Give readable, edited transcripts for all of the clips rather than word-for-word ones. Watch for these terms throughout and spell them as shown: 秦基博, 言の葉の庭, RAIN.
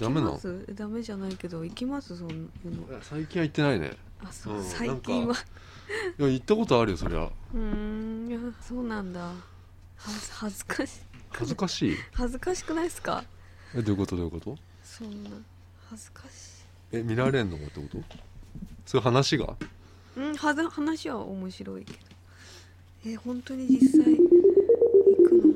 ダメなの？ダメじゃないけど行きます。その最近は行ってないね。あ、そう、うん、最近は。いや行ったことあるよそりゃ。いやそうなんだ。恥ずかしい。恥ずかしくないですか？え、どういうこと？そんな恥ずかしい。え、見られんのかってこと？そういう話が？うん、話は面白いけど。え、本当に実際行くの？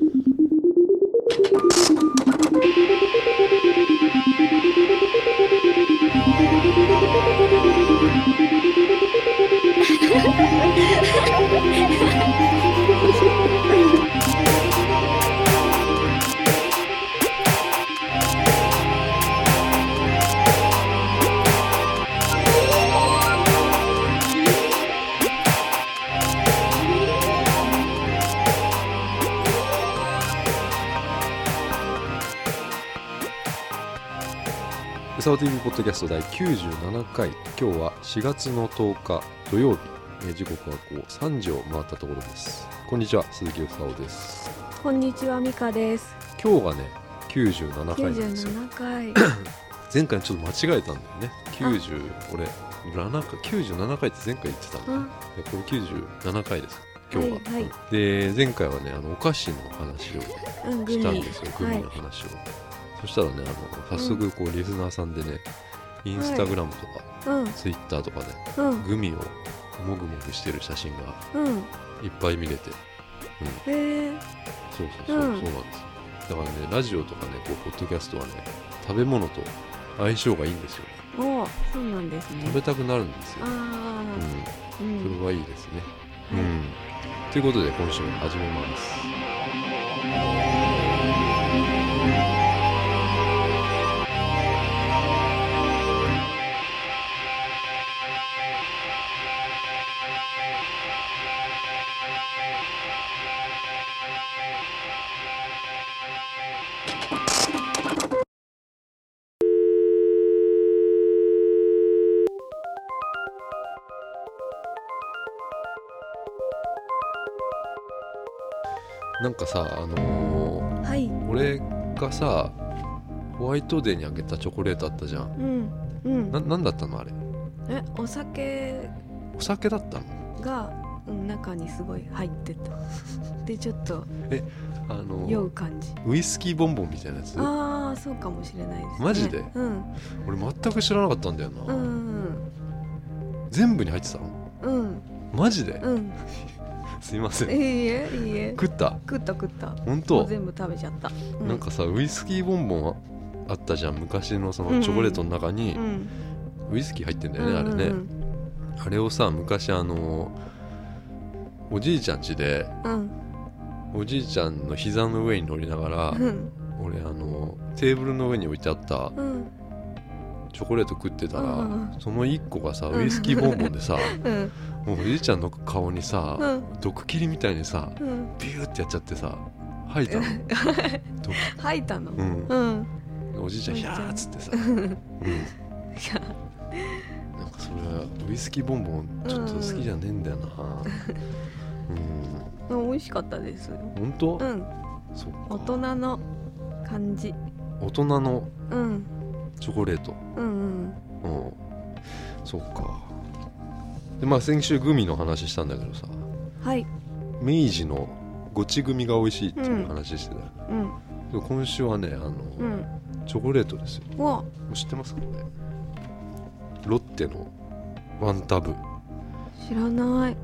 うさお TV ポッドキャスト第97回、今日は4月の10日土曜日、時刻はこう3時を回ったところです。こんにちは、鈴木うさおです。こんにちは、みかです。今日がね、97回なんですよ。97回。前回ちょっと間違えたんだよね。俺、97回って前回言ってたんだよね。これ97回です。今日は、はいはい、で、前回はね、お菓子の話をしたんですよ、グミの話を。はい、そしたらね、早速こう、リスナーさんでね、インスタグラムとか、はい、ツイッターとかで、グミをもぐもぐしてる写真がいっぱい見れて、そうなんですよ。だからね、ラジオとかね、こうポッドキャストはね、食べ物と相性がいいんですよ。お、そうなんですね。食べたくなるんですよ。あ、うん、それはいいですね。はい、うん。ということで、今週も始めます。なんかさ、はい、俺がさ、ホワイトデーにあげたチョコレートあったじゃん。うんうん。なんだったのあれ？え、お酒だったの？が、うん、中にすごい入ってた。でちょっと酔う感じ。ウイスキーボンボンみたいなやつ？ああ、そうかもしれないですね。マジで？うん。俺全く知らなかったんだよな。うんうん。全部に入ってたの？うん。マジで？うん。すいません。いいえ。食った。本当。全部食べちゃった。うん、なんかさ、ウイスキーボンボンあったじゃん。昔のそのチョコレートの中に、うんうん、ウイスキー入ってんだよね、あれね。うんうん、あれをさ、昔おじいちゃん家で、うん、おじいちゃんの膝の上に乗りながら、うん、俺テーブルの上に置いてあった、うん、チョコレート食ってたら、うん、その1個がさ、ウイスキーボンボンでさ。うんもうおじいちゃんの顔にさ、うん、毒切りみたいにさ、うん、ビューってやっちゃってさ、吐いたの。吐いたの、うんうん、おじいちゃん、ひゃーっつってさ、うん、なんかそれはウイスキーボンボンちょっと好きじゃねえんだよな、うんうん、美味しかったですよ。ほんと？うん、そっか、大人の感じ、大人のチョコレート、うんうんうんうん、そっか。で、まあ、先週グミの話したんだけどさ、はい、明治のごちグミが美味しいっていう話してた、うん、今週はね、うん、チョコレートですよ。もう知ってますかね、ロッテのワンタブ。知らない、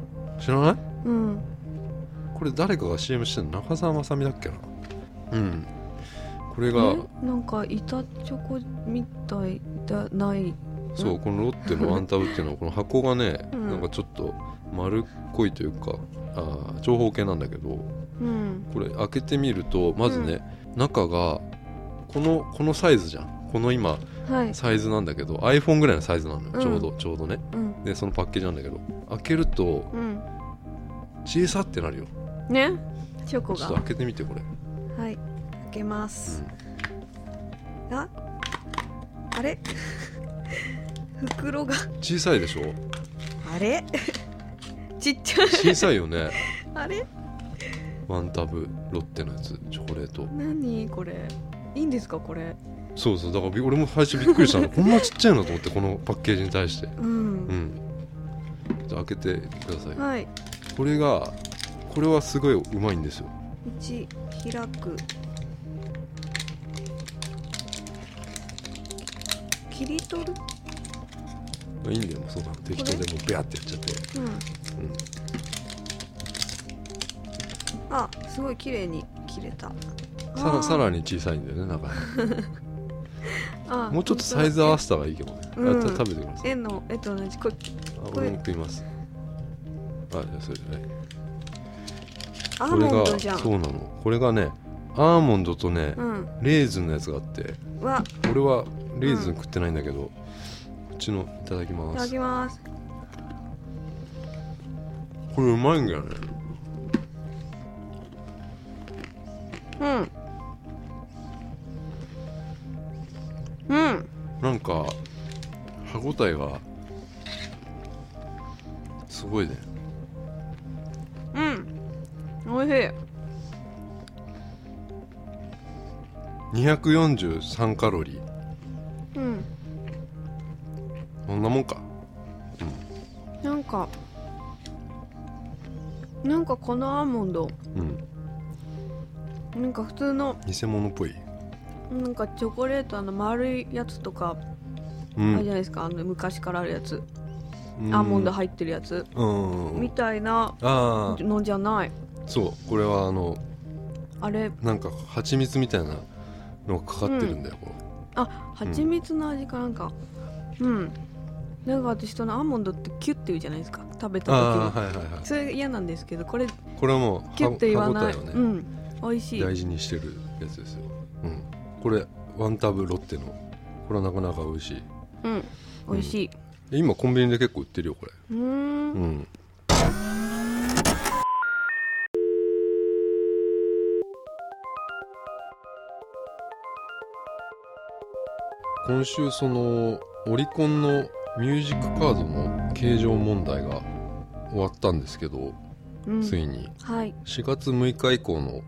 うん、これ誰かが CM してるの、中澤まさみだっけな、うん、これがなんか板チョコみたいじゃない。そう、このロッテのワンタブっていうのはこの箱がね、うん、なんかちょっと丸っこいというか、長方形なんだけど、うん、これ開けてみるとまずね、うん、中がこのサイズじゃん。この今、はい、サイズなんだけど iPhone ぐらいのサイズなのよ、うん、ちょうどね、うん、でそのパッケージなんだけど開けると、うん、小さってなるよね、チョコが。ちょっと開けてみてこれ。はい、開けます、うん、あれ袋が小さいでしょ。あれちっちゃい。小さいよね。あれワンタブロッテのやつチョコレート。何これ？いいんですかこれ？そうそう、だから俺も最初びっくりしたのこんなちっちゃいのと思って、このパッケージに対して、うんうん、じゃあ開けてください、はい、これはすごいうまいんですよ。1開く、切り取る、いいんだよ、そうだ、適当でもうベアってやっちゃって、うんうん、あ、すごい綺麗に切れた。さらに小さいんだよね、なんかあ、もうちょっとサイズ合わせた方がいいけどね、うん、食べてください。絵の絵と同じ、これ俺も食います。あ、じゃあそれじゃない、アーモンドじゃん。そうなの、これがね、アーモンドとね、うん、レーズンのやつがあって、わ、俺はレーズン食ってないんだけど、うん、こっちのいただきます。いただきます。これうまいんだよね。うんうん、なんか歯ごたえがすごいね。うん、おいしい。243カロリー。うん。こんなもんか。うん、なんかこのアーモンド。うん。なんか普通の偽物っぽい。なんかチョコレートの丸いやつとか、うん、あれじゃないですか、あの昔からあるやつ、アーモンド入ってるやつ、うん、みたいなのじゃない。そう、これはあのあれなんか蜂蜜みたいなのがかかってるんだよ、うん、これ。あ、蜂蜜の味かなんか、うん、うん、なんか私そのアーモンドってキュッて言うじゃないですか、食べた時に、はいはいはい、それ嫌なんですけど、これはもうキュッて言わない、ね、うん、美味しい、大事にしてるやつですよ、うん。これワンタブロッテの、これはなかなか美味しい。うん、美味しい、うん、今コンビニで結構売ってるよこれ。うん、今週そのオリコンのミュージックカードの計上問題が終わったんですけど、うん、ついに、はい、4月6日以降の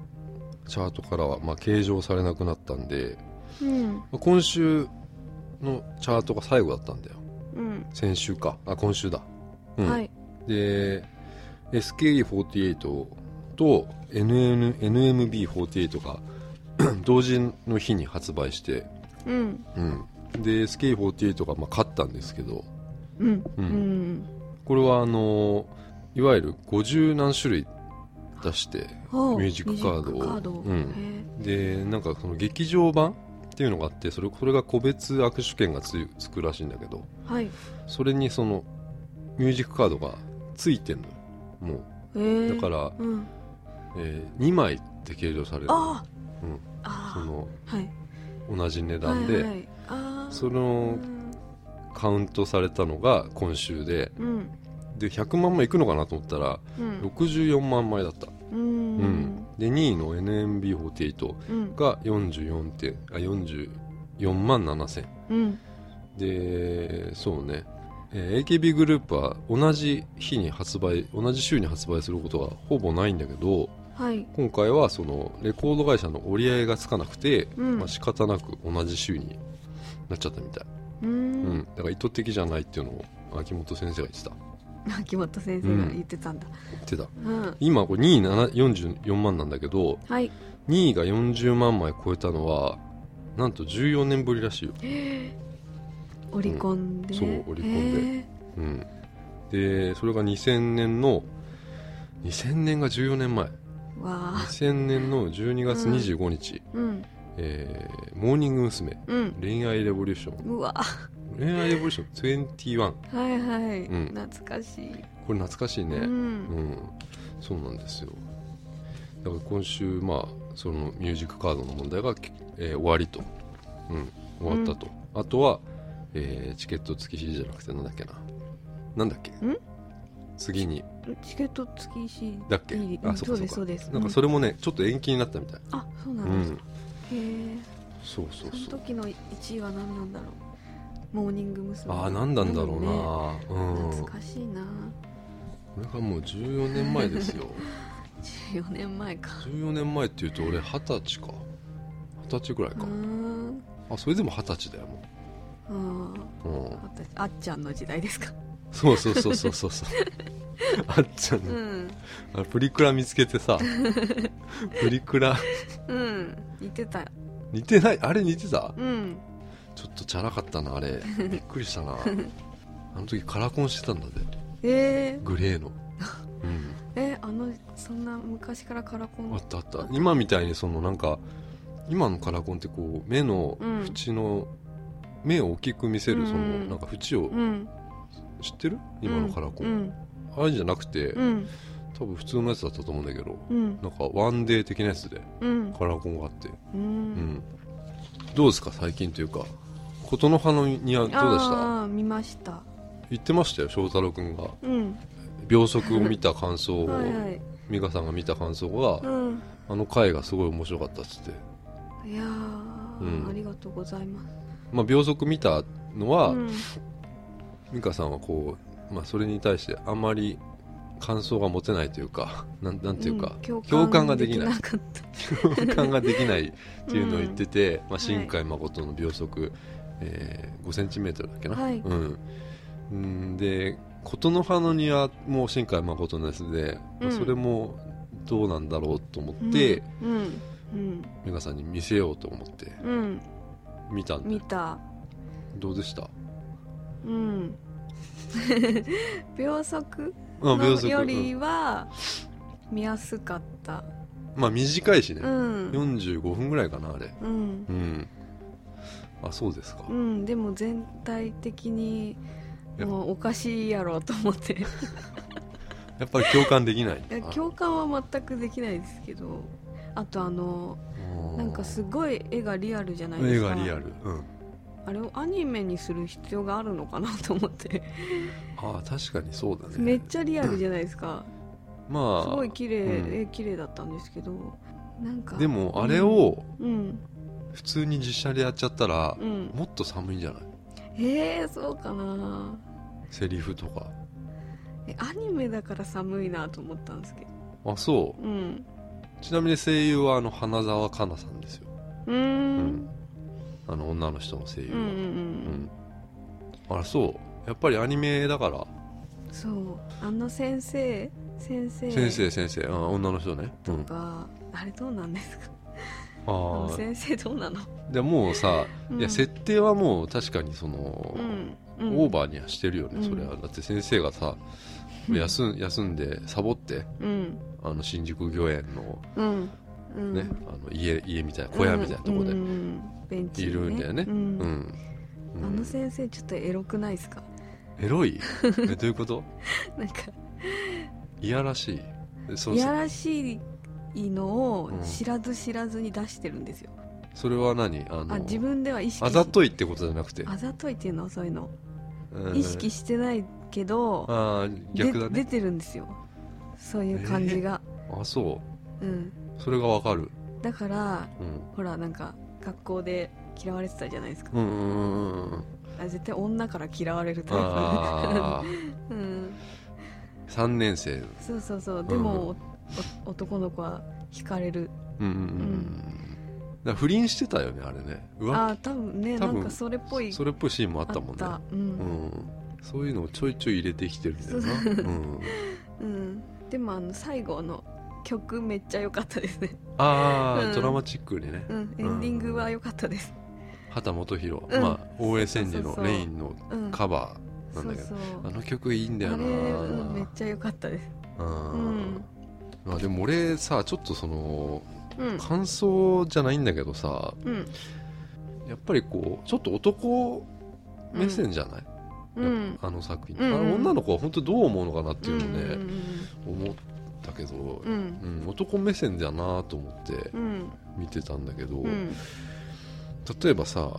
チャートからはまあ計上されなくなったんで、うんまあ、今週のチャートが最後だったんだよ、うん、先週か、あ、今週だ、うんはい、で SKE48 と NMB48 が同時の日に発売して、うんうん、で SKE48 がまあ勝ったんですけど、うんうんうん、これはいわゆる50何種類出してミュージックカードをうん、でなんかその劇場版っていうのがあって、それが個別握手券がつくらしいんだけど、はい、それにそのミュージックカードがついてんのもう、だから、うん2枚って計上される、あ、うん、あその、はい、同じ値段で、はいはい、あそのカウントされたのが今週で、うんで100万枚いくのかなと思ったら、うん、64万枚だった。うん、うん、で2位の NMB48 が44万7千、うん、でそうね、AKB グループは同じ週に発売することはほぼないんだけど、はい、今回はそのレコード会社の折り合いがつかなくて、うんまあ、仕方なく同じ週になっちゃったみたい。うん、だから意図的じゃないっていうのを秋元先生が言ってた。秋元先生が言ってたんだ、うん、言ってた、うん、今これ2位44万なんだけど、はい、2位が40万枚超えたのはなんと14年ぶりらしいよ、オリコンで、うん、そうオリコンで、うん、でそれが2000年が14年前わ2000年の12月25日、うんうんモーニング娘。うん、恋愛レボリューション、うわ恋愛レボリューション21、はいはい、うん、懐かしい、これ懐かしいね、うん、うん、そうなんですよ。だから今週、まあ、そのミュージックカードの問題が、終わりと、うん、終わったと、うん、あとは、チケット付き CD じゃなくてなんだっけ次にチケット付き CD だっけ、あ、そうですそうです、なんかそれもね、ちょっと延期になったみたい、うん、あ、そうなんですか、うん、へえ、そうそうそう、その時の1位は何なんだろう、モーニング娘。ああ、何なんだろうな、ね、うん、懐かしいな。これがもう14年前ですよ14年前か、14年前っていうと俺20歳ぐらいか、うん、あ、それでも20歳だよもう。うん、あっちゃんの時代ですか。そうそうそうそうそうあっちゃんの、うん、あのプリクラ見つけてさプリクラうん似てた。似てない、あれ似てた。うん、ちょっとチャラかったなあれびっくりしたなあの時カラコンしてたんだぜ。グレーのうん、そんな昔からカラコンあったあった。今みたいにそのなんか今のカラコンってこう目の縁の、うん、目を大きく見せるそのなんか縁を、うん、知ってる今のカラコン、うん、あれじゃなくて、うん、多分普通のやつだったと思うんだけど、うん、なんかワンデー的なやつで、うん、カラコンがあって、うんうん、どうですか最近というか琴の葉の庭どうでした？あ、見ました。言ってましたよ翔太郎くんが、うん、秒速を見た感想をはい、はい、美香さんが見た感想が、うん、あの回がすごい面白かったっつって。いや、うん、ありがとうございます。まあ、秒速見たのは、うん、美香さんはこう、まあ、それに対してあんまり感想が持てないというかなんていうか、うん、共感ができない共感ができないっていうのを言ってて、うん、まあ、新海誠の秒速、はい、5cm だっけな、はい、うん、で琴の葉の庭も新海誠のやつで、うん、まあ、それもどうなんだろうと思って、うんうん、美香さんに見せようと思って、うん、見たんで。見た。どうでした？うん秒速のよりは見やすかった、うん、まあ短いしね、うん、45分ぐらいかなあれ、うん、うん、あ、そうですか、うん、でも全体的にもうおかしいやろと思ってやっぱり共感できない。いや、共感は全くできないですけど、あとなんかすごい絵がリアルじゃないですか。絵がリアル、うん、あれをアニメにする必要があるのかなと思ってああ確かにそうだね。めっちゃリアルじゃないですか、うん、まあ、すごい綺麗、うん、絵綺麗だったんですけど、なんかでもあれを普通に実写でやっちゃったら、うん、もっと寒いんじゃない？そうかな。セリフとかアニメだから寒いなと思ったんですけど。あ、そう、うん。ちなみに声優は花澤香菜さんですよ。うん、女の人の声優は、うんうん、あら、そう。やっぱりアニメだから。そう。先生、あ、女の人ね。とか、うん、あれどうなんですか。ああ、先生どうなの？でもうさ、うん、いや設定はもう確かにその、うんうん、オーバーにはしてるよね、うん、それは。だって先生がさ。休んでサボって、うん、新宿御苑の、うん、ね、家みたいな小屋みたいなとこでいるんだよね、うんうんうん、先生ちょっとエロくないですか？エロい？どういうこと？なんかいやらしい、そう、いやらしいのを知らずに出してるんですよ。それは何？自分では意識、あざといってことじゃなくて、あざといっていうのはそういうの、意識してないけど、あ、逆だね、出てるんですよそういう感じが、あ、そう、うん、それがわかる。だから、うん、ほらなんか学校で嫌われてたじゃないですか、うんうんうん、あ、絶対女から嫌われるタイプ、あ、うん、3年生、そうそうそう、でも、うん、男の子は惹かれる、うんうんうん、うん、だ、不倫してたよねあれね。あ、多分ね、なんかそれっぽいシーンもあったもんね、うんうん、そういうのをちょいちょい入れてきてるんだよな、うんうん、でも最後の曲めっちゃ良かったですね。ああ、うん、ドラマチックにね、うんうん、エンディングは良かったです。畑基博、うん、まあ、大江千里のレインのカバーなんだけど、そうそうそう、曲いいんだよな、うん、めっちゃ良かったです。あ、うん、まあ、でも俺さちょっとそのうん、感想じゃないんだけどさ、うん、やっぱりこうちょっと男目線じゃない、うん、作品、うん、女の子は本当どう思うのかなっていうのね、うん、思ったけど、うんうん、男目線だなと思って見てたんだけど、うん、例えばさ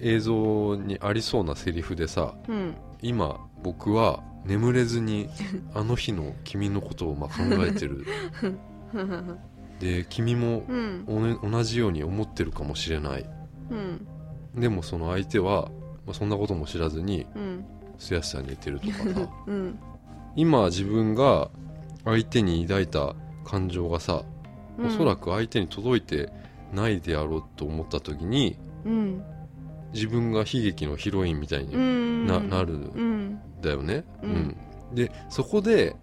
映像にありそうなセリフでさ、うん、今僕は眠れずにあの日の君のことをまあ考えてるで君も、うん、同じように思ってるかもしれない、うん、でもその相手は、まあ、そんなことも知らずに、うん、すやすや寝てるとかさ、うん、今自分が相手に抱いた感情がさ、うん、おそらく相手に届いてないであろうと思った時に、うん、自分が悲劇のヒロインみたいに なるんだよね、うんうん、でそこで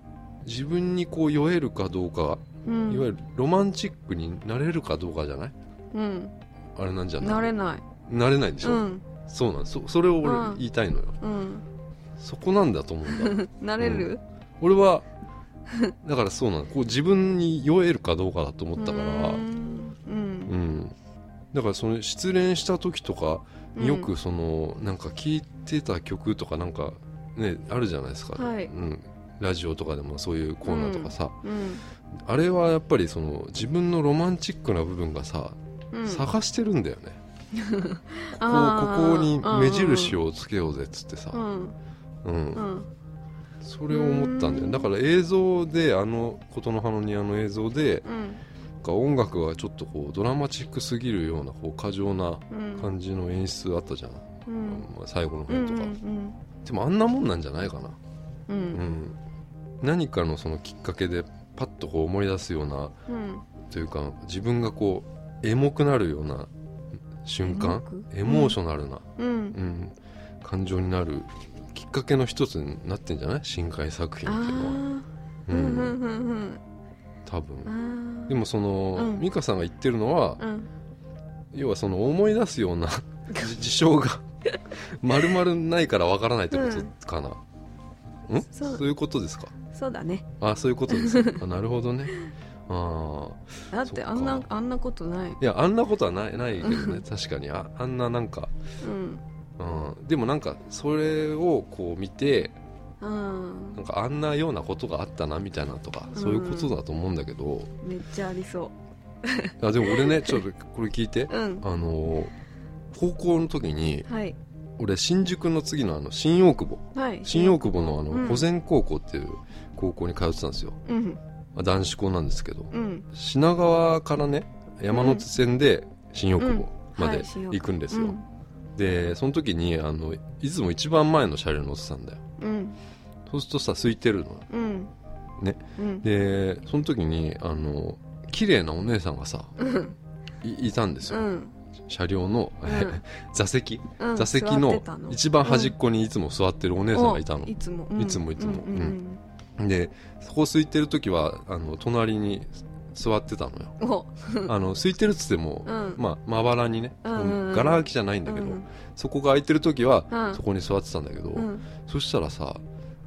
自分にこう酔えるかどうか、うん、いわゆるロマンチックになれるかどうかじゃない、うん、あれなんじゃない、なれない、なれないでしょ、うん、そうなん それを俺言いたいのよ、うん、そこなんだと思うんだなれる、うん、俺はだからそうなの、こう自分に酔えるかどうかだと思ったから、うん、うん、だからその失恋した時とかよくその、うん、なんか聴いてた曲とかなんかねあるじゃないですか、はい、うん、ラジオとかでもそういうコーナーとかさ、うんうん、あれはやっぱりその自分のロマンチックな部分がさ、うん、探してるんだよねここに目印をつけようぜっつってさ、うん、うんうん、それを思ったんだよ。だから映像であのことの葉の庭の映像で、うん、か音楽はちょっとこうドラマチックすぎるようなこう過剰な感じの演出あったじゃん、うん、最後の辺とか、うんうんうん、でもあんなもんなんじゃないかな、うんうん、何かのそのきっかけでパッとこう思い出すような、うん、というか自分がこうエモくなるような瞬間、エモーショナルな、うんうん、感情になるきっかけの一つになってんじゃない？深海作品っていうのは、うんうんうん、多分。でもその、うん、美香さんが言ってるのは、うん、要はその思い出すような事象が丸々ないからわからないってことかな、うんうん、そういうことですか？そうだね。あ、そういうことですか。なるほどね。あ、だってあんなことない。いや、あんなことはないけどね確かに あんななんか、うんうん、でもなんかそれをこう見て、うん、なんかあんなようなことがあったなみたいなとか、うん、そういうことだと思うんだけど、めっちゃありそうあ、でも俺ね、ちょっとこれ聞いて、うん、高校の時に、はい、俺新宿の次の新大久保、はい、新大久保の保全高校っていう高校に通ってたんですよ、うんうん、男子校なんですけど、うん、品川からね山手線で新大久保まで行くんですよ、うんうん、はい、でその時にいつも一番前の車両に乗ってたんだよ、うん、そうするとさ空いてるの、うんね、うん、でその時に綺麗なお姉さんがさ、うん、いたんですよ、うん、車両の、うん、座席の一番端っこにいつも座ってるお姉さんがいたの、うん、いつも、うんうん、でそこ空いてる時は隣に座ってたのよ空いてるっつっても、うん、まあ、まばらにね、うん、ガラ空きじゃないんだけど、うん、そこが空いてる時は、うん、そこに座ってたんだけど、うん、そしたらさ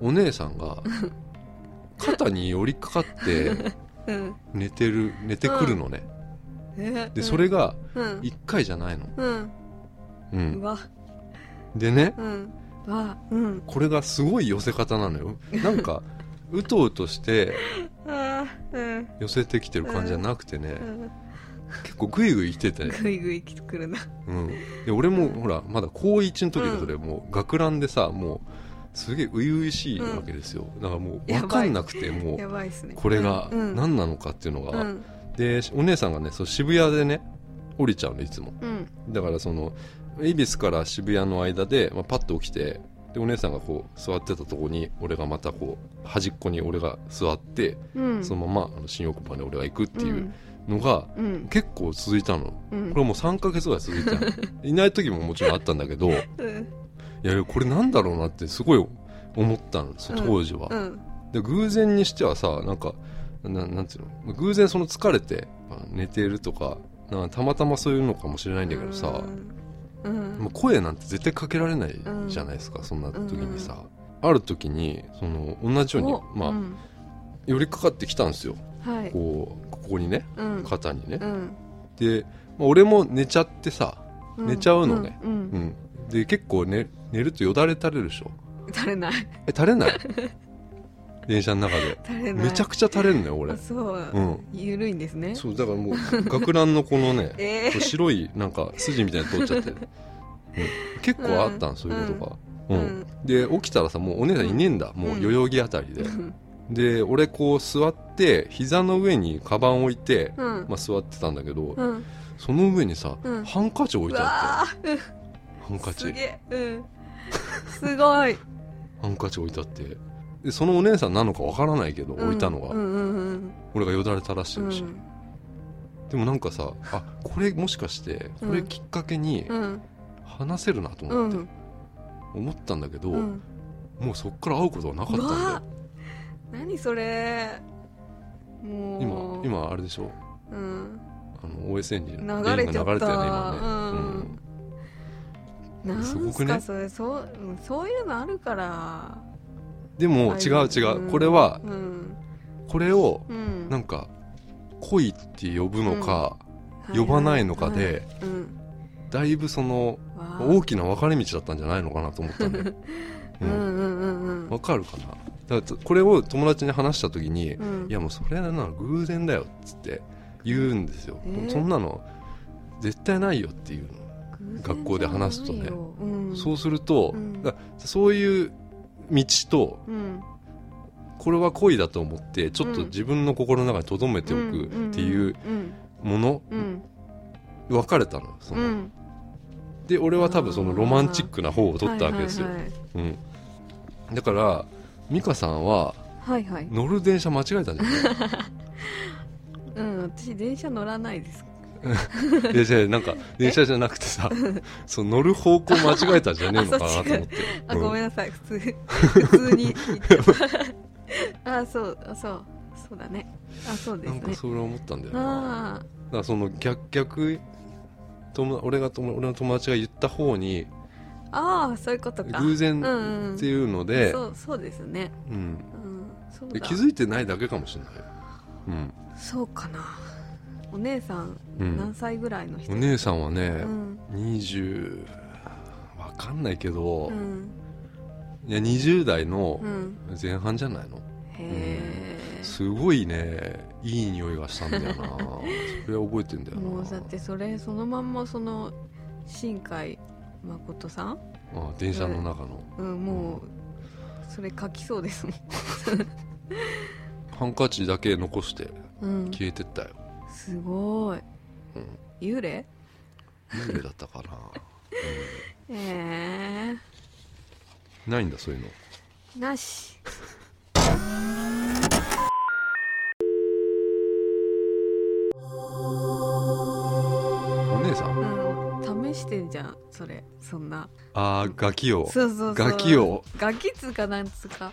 お姉さんが肩に寄りかかって寝てくるのね、うん、でそれが1回じゃないの、うんうん、うわでね、うんわうん、これがすごい寄せ方なのよなんかうとうとして寄せてきてる感じじゃなくてね、うんうん、結構グイグイ来ててグイグイ来るな、うん、で俺もほらまだ高1の時のそれ、うん、もう学ランでさもうすげえ初々しいわけですよ、うん、だからもう分かんなくてもうやばいっすね、これが何なのかっていうのが、うん、でお姉さんがねそう渋谷でね降りちゃうのいつも、うん、だからその恵比寿から渋谷の間で、まあ、パッと起きてでお姉さんがこう座ってたとこに俺がまたこう端っこに俺が座って、うん、そのまま新大久保に俺が行くっていうのが結構続いたの、うん、これもう3ヶ月ぐらい続いたのいない時ももちろんあったんだけど、うん、いやこれなんだろうなってすごい思ったの当時は、うんうん、で偶然にしてはさなんかなんていうの偶然その疲れて寝てるとかなんかたまたまそういうのかもしれないんだけどさ、うんうん、もう声なんて絶対かけられないじゃないですか、うん、そんな時にさ、うん、ある時にその同じように、まあうん、寄りかかってきたんですよ、はい、ここにね、うん、肩にね、うん、で、まあ、俺も寝ちゃってさ、うん、寝ちゃうのね、うんうんうん、で結構 寝るとよだれ垂れるでしょ。垂れない。垂れない。電車の中で垂れない。めちゃくちゃ垂れるのよ俺。そう、うん、緩いんですね。そうだからもう学ランのこのね、白いなんか筋みたいなの通っちゃって、うん、結構あったん、うん、そういうことが、うんうん、で起きたらさもうお姉さんいねえんだ、うん、もう代々木あたりで、うん、で俺こう座って膝の上にカバン置いて、うんまあ、座ってたんだけど、うん、その上にさ、うん、ハンカチ置いてあって、うん、ハンカチすげえ、うん、すごいハンカチ置いてあってでそのお姉さんなのかわからないけど、うん、置いたのが、うんうんうん、俺がよだれ垂らしてるし、うん、でもなんかさ、あ、これもしかしてこれきっかけに話せるなと思って、うん、思ったんだけど、うん、もうそっから会うことはなかったんだよ。何それ、もう今あれでしょ、うん、あの OSN に流れちゃったよね今ね、うんうん、すごくね、それそういうのあるから。でも違う、これは、うん、これをなんか恋って呼ぶのか、うん、呼ばないのかで、はいはいはい、うん、だいぶその大きな分かれ道だったんじゃないのかなと思ったんだよ、うんうんうんうん、分かるかな。これを友達に話した時に、うん、いやもうそれなの偶然だよっつって言うんですよ、そんなの絶対ないよっていうの学校で話すとね、うん、そうすると、うん、そういう道と、うん、これは恋だと思ってちょっと自分の心の中に留めておくっていうもの、うんうんうん、分かれたの、その、うん、で俺は多分そのロマンチックな方を取ったわけですよ、はいはいはい、うん、だから美香さんは、はいはい、乗る電車間違えたんじゃないうん、私電車乗らないです電車なんか電車じゃなくてさそう乗る方向間違えたんじゃねえのかなと思って、あ、ごめんなさい、普通にあ、そうだね、あ、そうですね、なんかそれ思ったんだよな。あ、だからその逆俺の友達が言った方に、ああ、そういうことか、偶然っていうので、うんうん、そうですね、うんうん、そうだ、気づいてないだけかもしれない、うん、そうかな。お姉さん、うん、何歳ぐらいの人？お姉さんはね、うん、20わかんないけど、うん、いや20代の前半じゃないの、うん、へー、うん、すごいね、いい匂いがしたんだよなそれは覚えてんだよな。もうだってそれそのまんまその新海誠さん、あ、電車の中の、うんうん、もうそれ書きそうですもんハンカチだけ残して消えてったよ、うん、すごい、うん、幽霊だったかな、うん、ないんだそういうのなしお姉さん、うん、してんじゃんそれ、そんな、あー、ガキを、そうガキつかなんつか、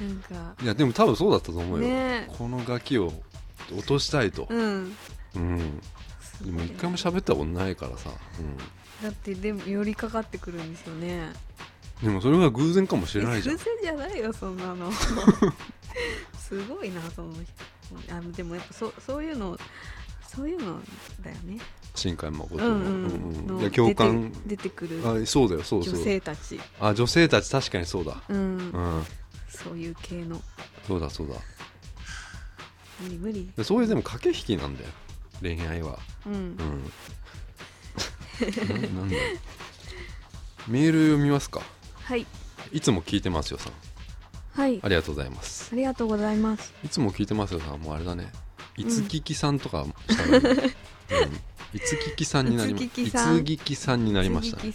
なんか、いやでも多分そうだったと思うよ、ね、このガキを落としたいと、うんうん、でも一回も喋ったことないからさ、うん、だってでも寄りかかってくるんですよね。でもそれは偶然かもしれないじゃん。偶然じゃないよそんなのすごいなその人。あ、でもやっぱそういうのだよね、新海誠の、うんうん、いや共感出てくる、あ、そうだよ、そう女性たち確かにそうだ、うん、うん、そういう系の、そうだ無理、そういうでも駆け引きなんだよ恋愛は、うん、うん、なんだメール読みますか。はい、いつも聞いてますよさん、はい、ありがとうございます。ありがとうございます。いつも聞いてますよさん、もうあれだね、いつききさんとかしたらいい、うん、いつききさんになりました。い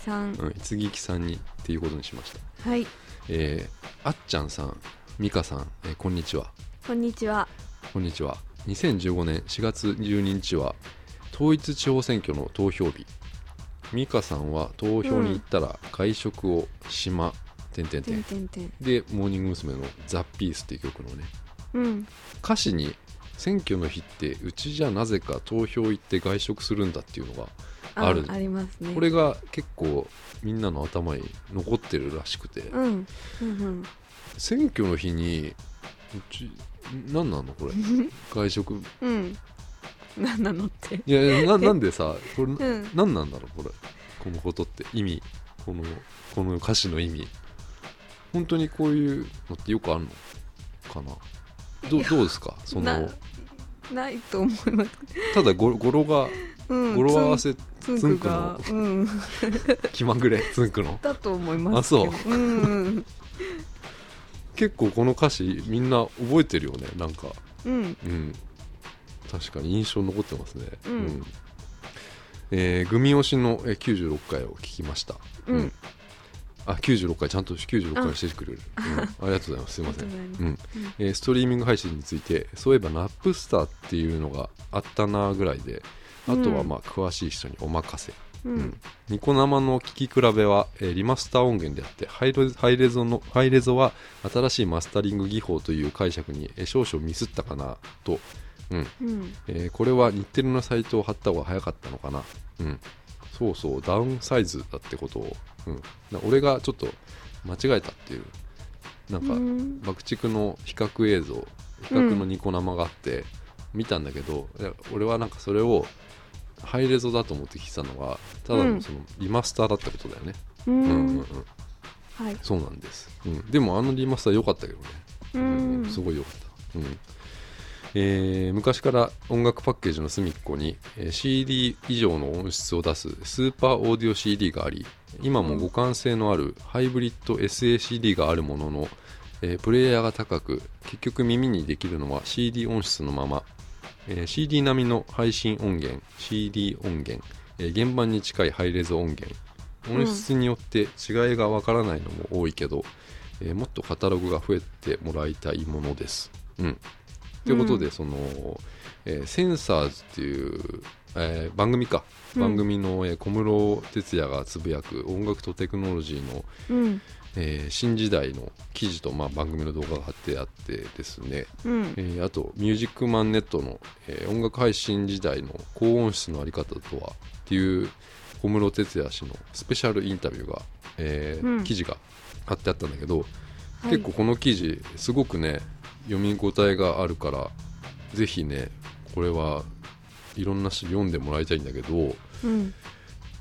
つききさんにっていうことにしました。はい。あっちゃんさん、みかさん、こんにちは。こんにちは。2015年4月12日は統一地方選挙の投票日。みかさんは投票に行ったら外食をしま、点でモーニング娘。のザ・ピースっていう曲のね、うん、歌詞に選挙の日ってうちじゃなぜか投票行って外食するんだっていうのがある。ありますね。これが結構みんなの頭に残ってるらしくて、うんうんうん、選挙の日にうち何なのこれ外食、うん、何なのって、いやいや なんでさこれ、うん、何なんだろうこれ、このことって意味、この歌詞の意味、本当にこういうのってよくあるのかな。どうですかその ないと思います。ただ語呂合わせつんくの、うん、気まぐれつんくのだと思いますけど。あ、そう、うんうん、結構この歌詞みんな覚えてるよねなんか、うんうん、確かに印象残ってますね、うんうん、グミ推しの96回を聞きました、うんうん、あ、96回ちゃんと96回してくれる、うん、ありがとうございます。すいません、うんストリーミング配信について、そういえばナップスターっていうのがあったなぐらいで、あとはまあ詳しい人にお任せ、うんうん、ニコ生の聞き比べは、リマスター音源であって、ハイレゾは新しいマスタリング技法という解釈に、少々ミスったかなと、うんうんこれは日テレのサイトを貼った方が早かったのかな、うん、そうそうダウンサイズだってことを、うん、俺がちょっと間違えたっていう、なんか爆竹の比較映像、比較のニコ生があって、うん、見たんだけど、俺はなんかそれをハイレゾだと思って聞いたのが、ただのそのリマスターだったことだよね、うんうんうんうんはい、そうなんです、うん、でもあのリマスター良かったけどね、うんうん、すごい良かった、うん昔から音楽パッケージの隅っこに CD 以上の音質を出すスーパーオーディオ CD があり、今も互換性のあるハイブリッド SACD があるものの、プレイヤーが高く、結局耳にできるのは CD 音質のまま、CD 並みの配信音源、 CD 音源、現場に近いハイレゾ音源、音質によって違いがわからないのも多いけど、もっとカタログが増えてもらいたいものです、うんということで、その、センサーズっていう、番組か、うん、番組の、小室哲哉がつぶやく音楽とテクノロジーの、うん新時代の記事と、まあ、番組の動画が貼ってあってですね、うんあとミュージックマンネットの、音楽配信時代の高音質のあり方とはっていう小室哲哉氏のスペシャルインタビューが、記事が貼ってあったんだけど、はい、結構この記事すごくね読み応えがあるから、ぜひねこれはいろんな人読んでもらいたいんだけど、うん、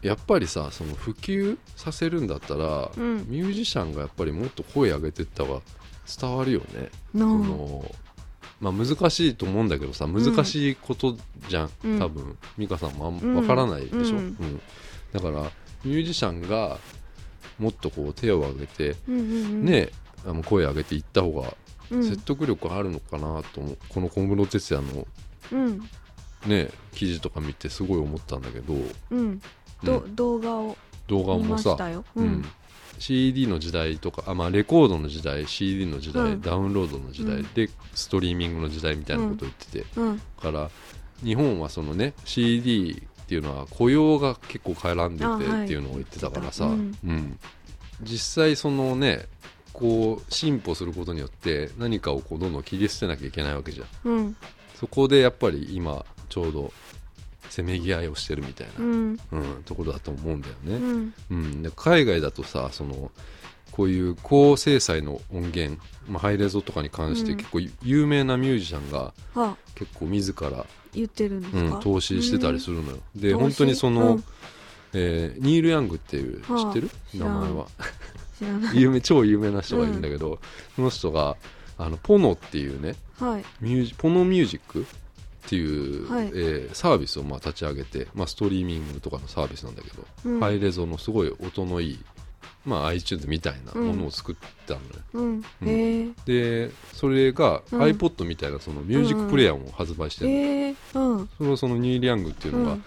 やっぱりさ、その普及させるんだったら、うん、ミュージシャンがやっぱりもっと声上げてった方が伝わるよね、うんそのまあ、難しいと思うんだけどさ、難しいことじゃん、うん、多分美香さんもわからないでしょ、うんうんうん、だからミュージシャンがもっとこう手を挙げて、うんうんうん、ね声上げていった方が説得力あるのかなと思う、この小室哲哉の、うんね、記事とか見てすごい思ったんだけど、うんうん、動画もさ、うんうん、CD の時代とかレコードの時代、 CD の時代、うん、ダウンロードの時代、うん、でストリーミングの時代みたいなことを言ってて、うんうん、だから日本はそのね CD っていうのは雇用が結構絡んでてっていうのを言ってたからさ、はいうんうん、実際そのねこう進歩することによって何かをこうどんどん切り捨てなきゃいけないわけじゃん、うん、そこでやっぱり今ちょうどせめぎ合いをしてるみたいな、うんうん、ところだと思うんだよね、うんうん、で海外だとさ、そのこういう高精細の音源、ハイレゾとかに関して結構有名なミュージシャンが結構自ら言ってるんですか、うん、投資してたりするのよ、うん、で本当にその、うんニール・ヤングっていう知ってる？名前は超有名な人がいるんだけど、うん、その人がポノっていうね、はい、ポノミュージックっていう、はいサービスをまあ立ち上げて、まあ、ストリーミングとかのサービスなんだけど、うん、ハイレゾのすごい音のいい、まあ、iTunes みたいなものを作ったのよ、うんうんでそれが iPod みたいなそのミュージックプレイヤーも発売してる、そのニール・ヤングっていうのが、うん、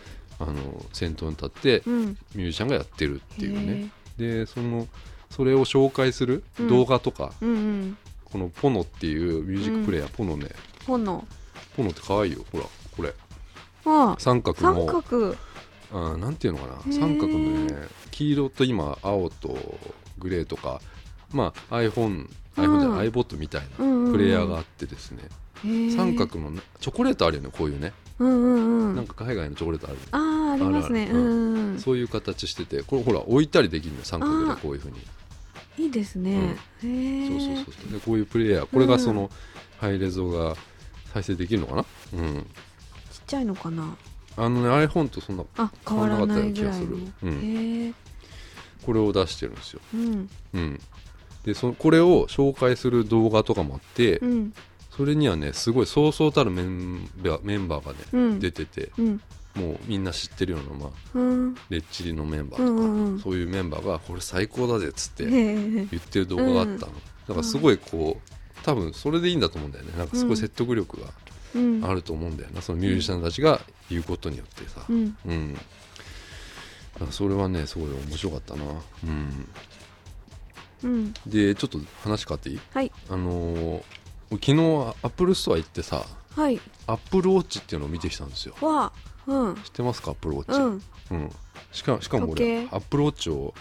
先頭に立って、うん、ミュージシャンがやってるっていうね、でそれを紹介する動画とか、うんうんうん、このポノっていうミュージックプレイヤー、うん、ポノって可愛いよ、ほらこれ三角のなんていうのかな、三角のね黄色と今青とグレーとか、まあ iPhone じゃない iPod みたいなプレイヤーがあってですね、うんうんうん、三角のチョコレートあるよね、こういうね、うんうんうん、なんか海外のチョコレートある、ね、ありますね、うん、そういう形してて、これほら置いたりできるの、三角でこういう風にいいですね、うん、そうでこういうプレイヤー、これがその、うん、ハイレゾが再生できるのかな、うん、ちっちゃいのかな、ね、iPhone とそんな変わらなかったような気がする、うん、これを出してるんですよ、うんうん、でこれを紹介する動画とかもあって、うん、それにはねすごいそうそうたるメンバーがね、うん、出てて、うんもうみんな知ってるような、まあうん、レッチリのメンバーとか、うんうん、そういうメンバーがこれ最高だぜっつって言ってる動画があったの、だからすごいこう多分それでいいんだと思うんだよね、なんかすごい説得力があると思うんだよな、そのミュージシャンたちが言うことによってさ、うんうん、それはねすごい面白かったな、うん、うん、でちょっと話変わっていい？はい、昨日アップルストア行ってさ、はい、アップルウォッチっていうのを見てきたんですよ。わあ、うん、知ってますかアップルウォッチ、うんうん、しかも俺アップルウォッチを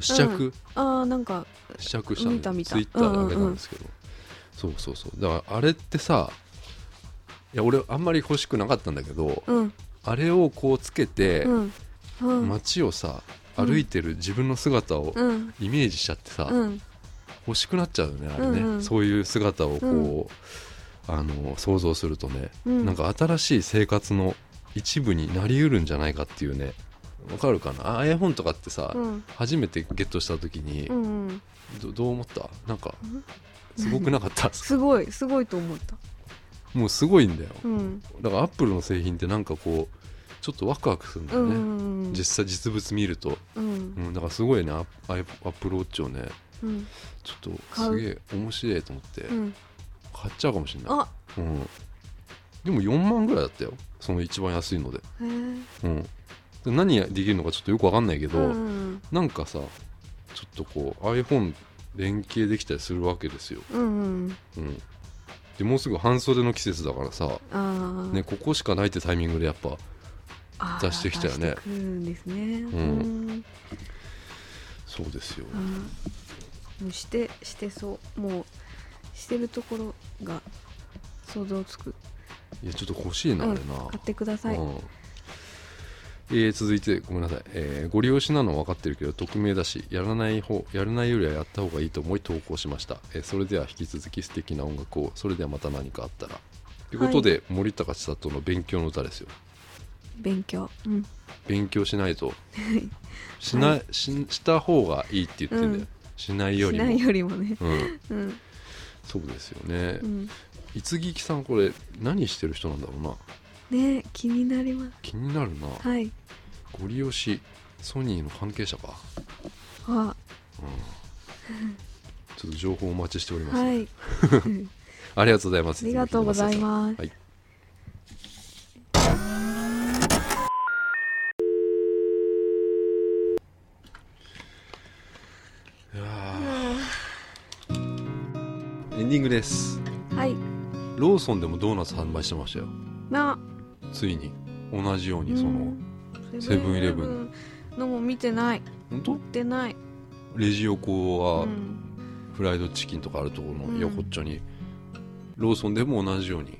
試着、うん、あなんか試着したの見たツイッターで上げたんですけど、うんうんうん、そうだからあれってさ、いや俺あんまり欲しくなかったんだけど、うん、あれをこうつけて、うんうん、街をさ歩いてる自分の姿をイメージしちゃってさ、うん、欲しくなっちゃうよねあれね、うんうん、そういう姿をこう、うん、想像するとね、うん、なんか新しい生活の一部になりうるんじゃないかっていうね。わかるかな？ iPhone とかってさ、うん、初めてゲットした時に、うん、どう思った？なんかすごくなかったすごいと思った。もうすごいんだよ、うん、だから Apple の製品ってなんかこうちょっとワクワクするんだよね、うんうんうん、実物見ると、うんうん、だからすごいねApple Watchをね、うん、ちょっとすげえ面白いと思って、うん、買っちゃうかもしれない。あ、うん、でも4万ぐらいだったよその一番安いので。へー、うん、で何できるのかちょっとよく分かんないけど、うん、なんかさちょっとこう iPhone 連携できたりするわけですよ、うんうんうん、でもうすぐ半袖の季節だからさ、あ、ね、ここしかないってタイミングでやっぱ出してきたよね。出してくるんですね、うんうん、そうですよ、うん、もうしてそうもうしてるところが想像つく。いやちょっと欲しいな、うん、あれな、買ってください、うん。続いてごめんなさい、ご利用しなのは分かってるけど匿名だしやらないよりはやった方がいいと思い投稿しました、それでは引き続き素敵な音楽を。それではまた何かあったらということで、はい、森高千里の勉強の歌ですよ。勉強、うん、勉強しないとした方がいいって言ってんだよ、うん、しないよりもね、うんうん、そうですよね、うん、いつぎきさんこれ何してる人なんだろうなね。気になります。気になるな、はい、ご利用しソニーの関係者かは、うん、ちょっと情報お待ちしております、ね、はいありがとうございます。ありがとうございます、はい。エンディングです、はい、ローソンでもドーナツ販売してましたよな。ついに同じようにそのセブンイレブンのも見てない。本当？売ってない。レジ横はフライドチキンとかあるところの横っちょに、うん、ローソンでも同じように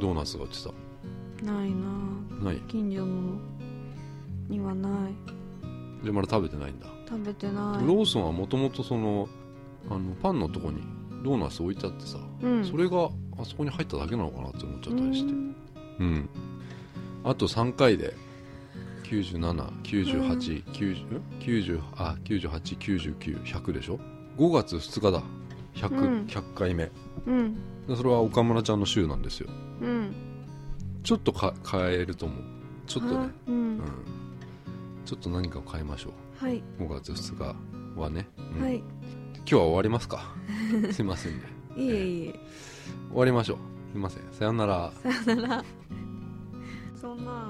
ドーナツが売ってた。ないな。ない。近所のにはない。でまだ食べてないんだ。食べてない。ローソンはもともとそのパンのとこにドーナツ置いてあってさ、うん、それがあそこに入っただけなのかなって思っちゃったりして、うん、うん、あと3回で97、98、90、90、あ、98、99、100でしょ。5月2日だ、100回目、うん、それは岡村ちゃんの週なんですよ、うん、ちょっと変えると思う。ちょっとね、うんうん、ちょっと何かを変えましょう、はい、5月2日はね、うん、はい。今日は終わりますかすいませんねいえいえ、終わりましょう。すいません、さよなら。さよなら。そんな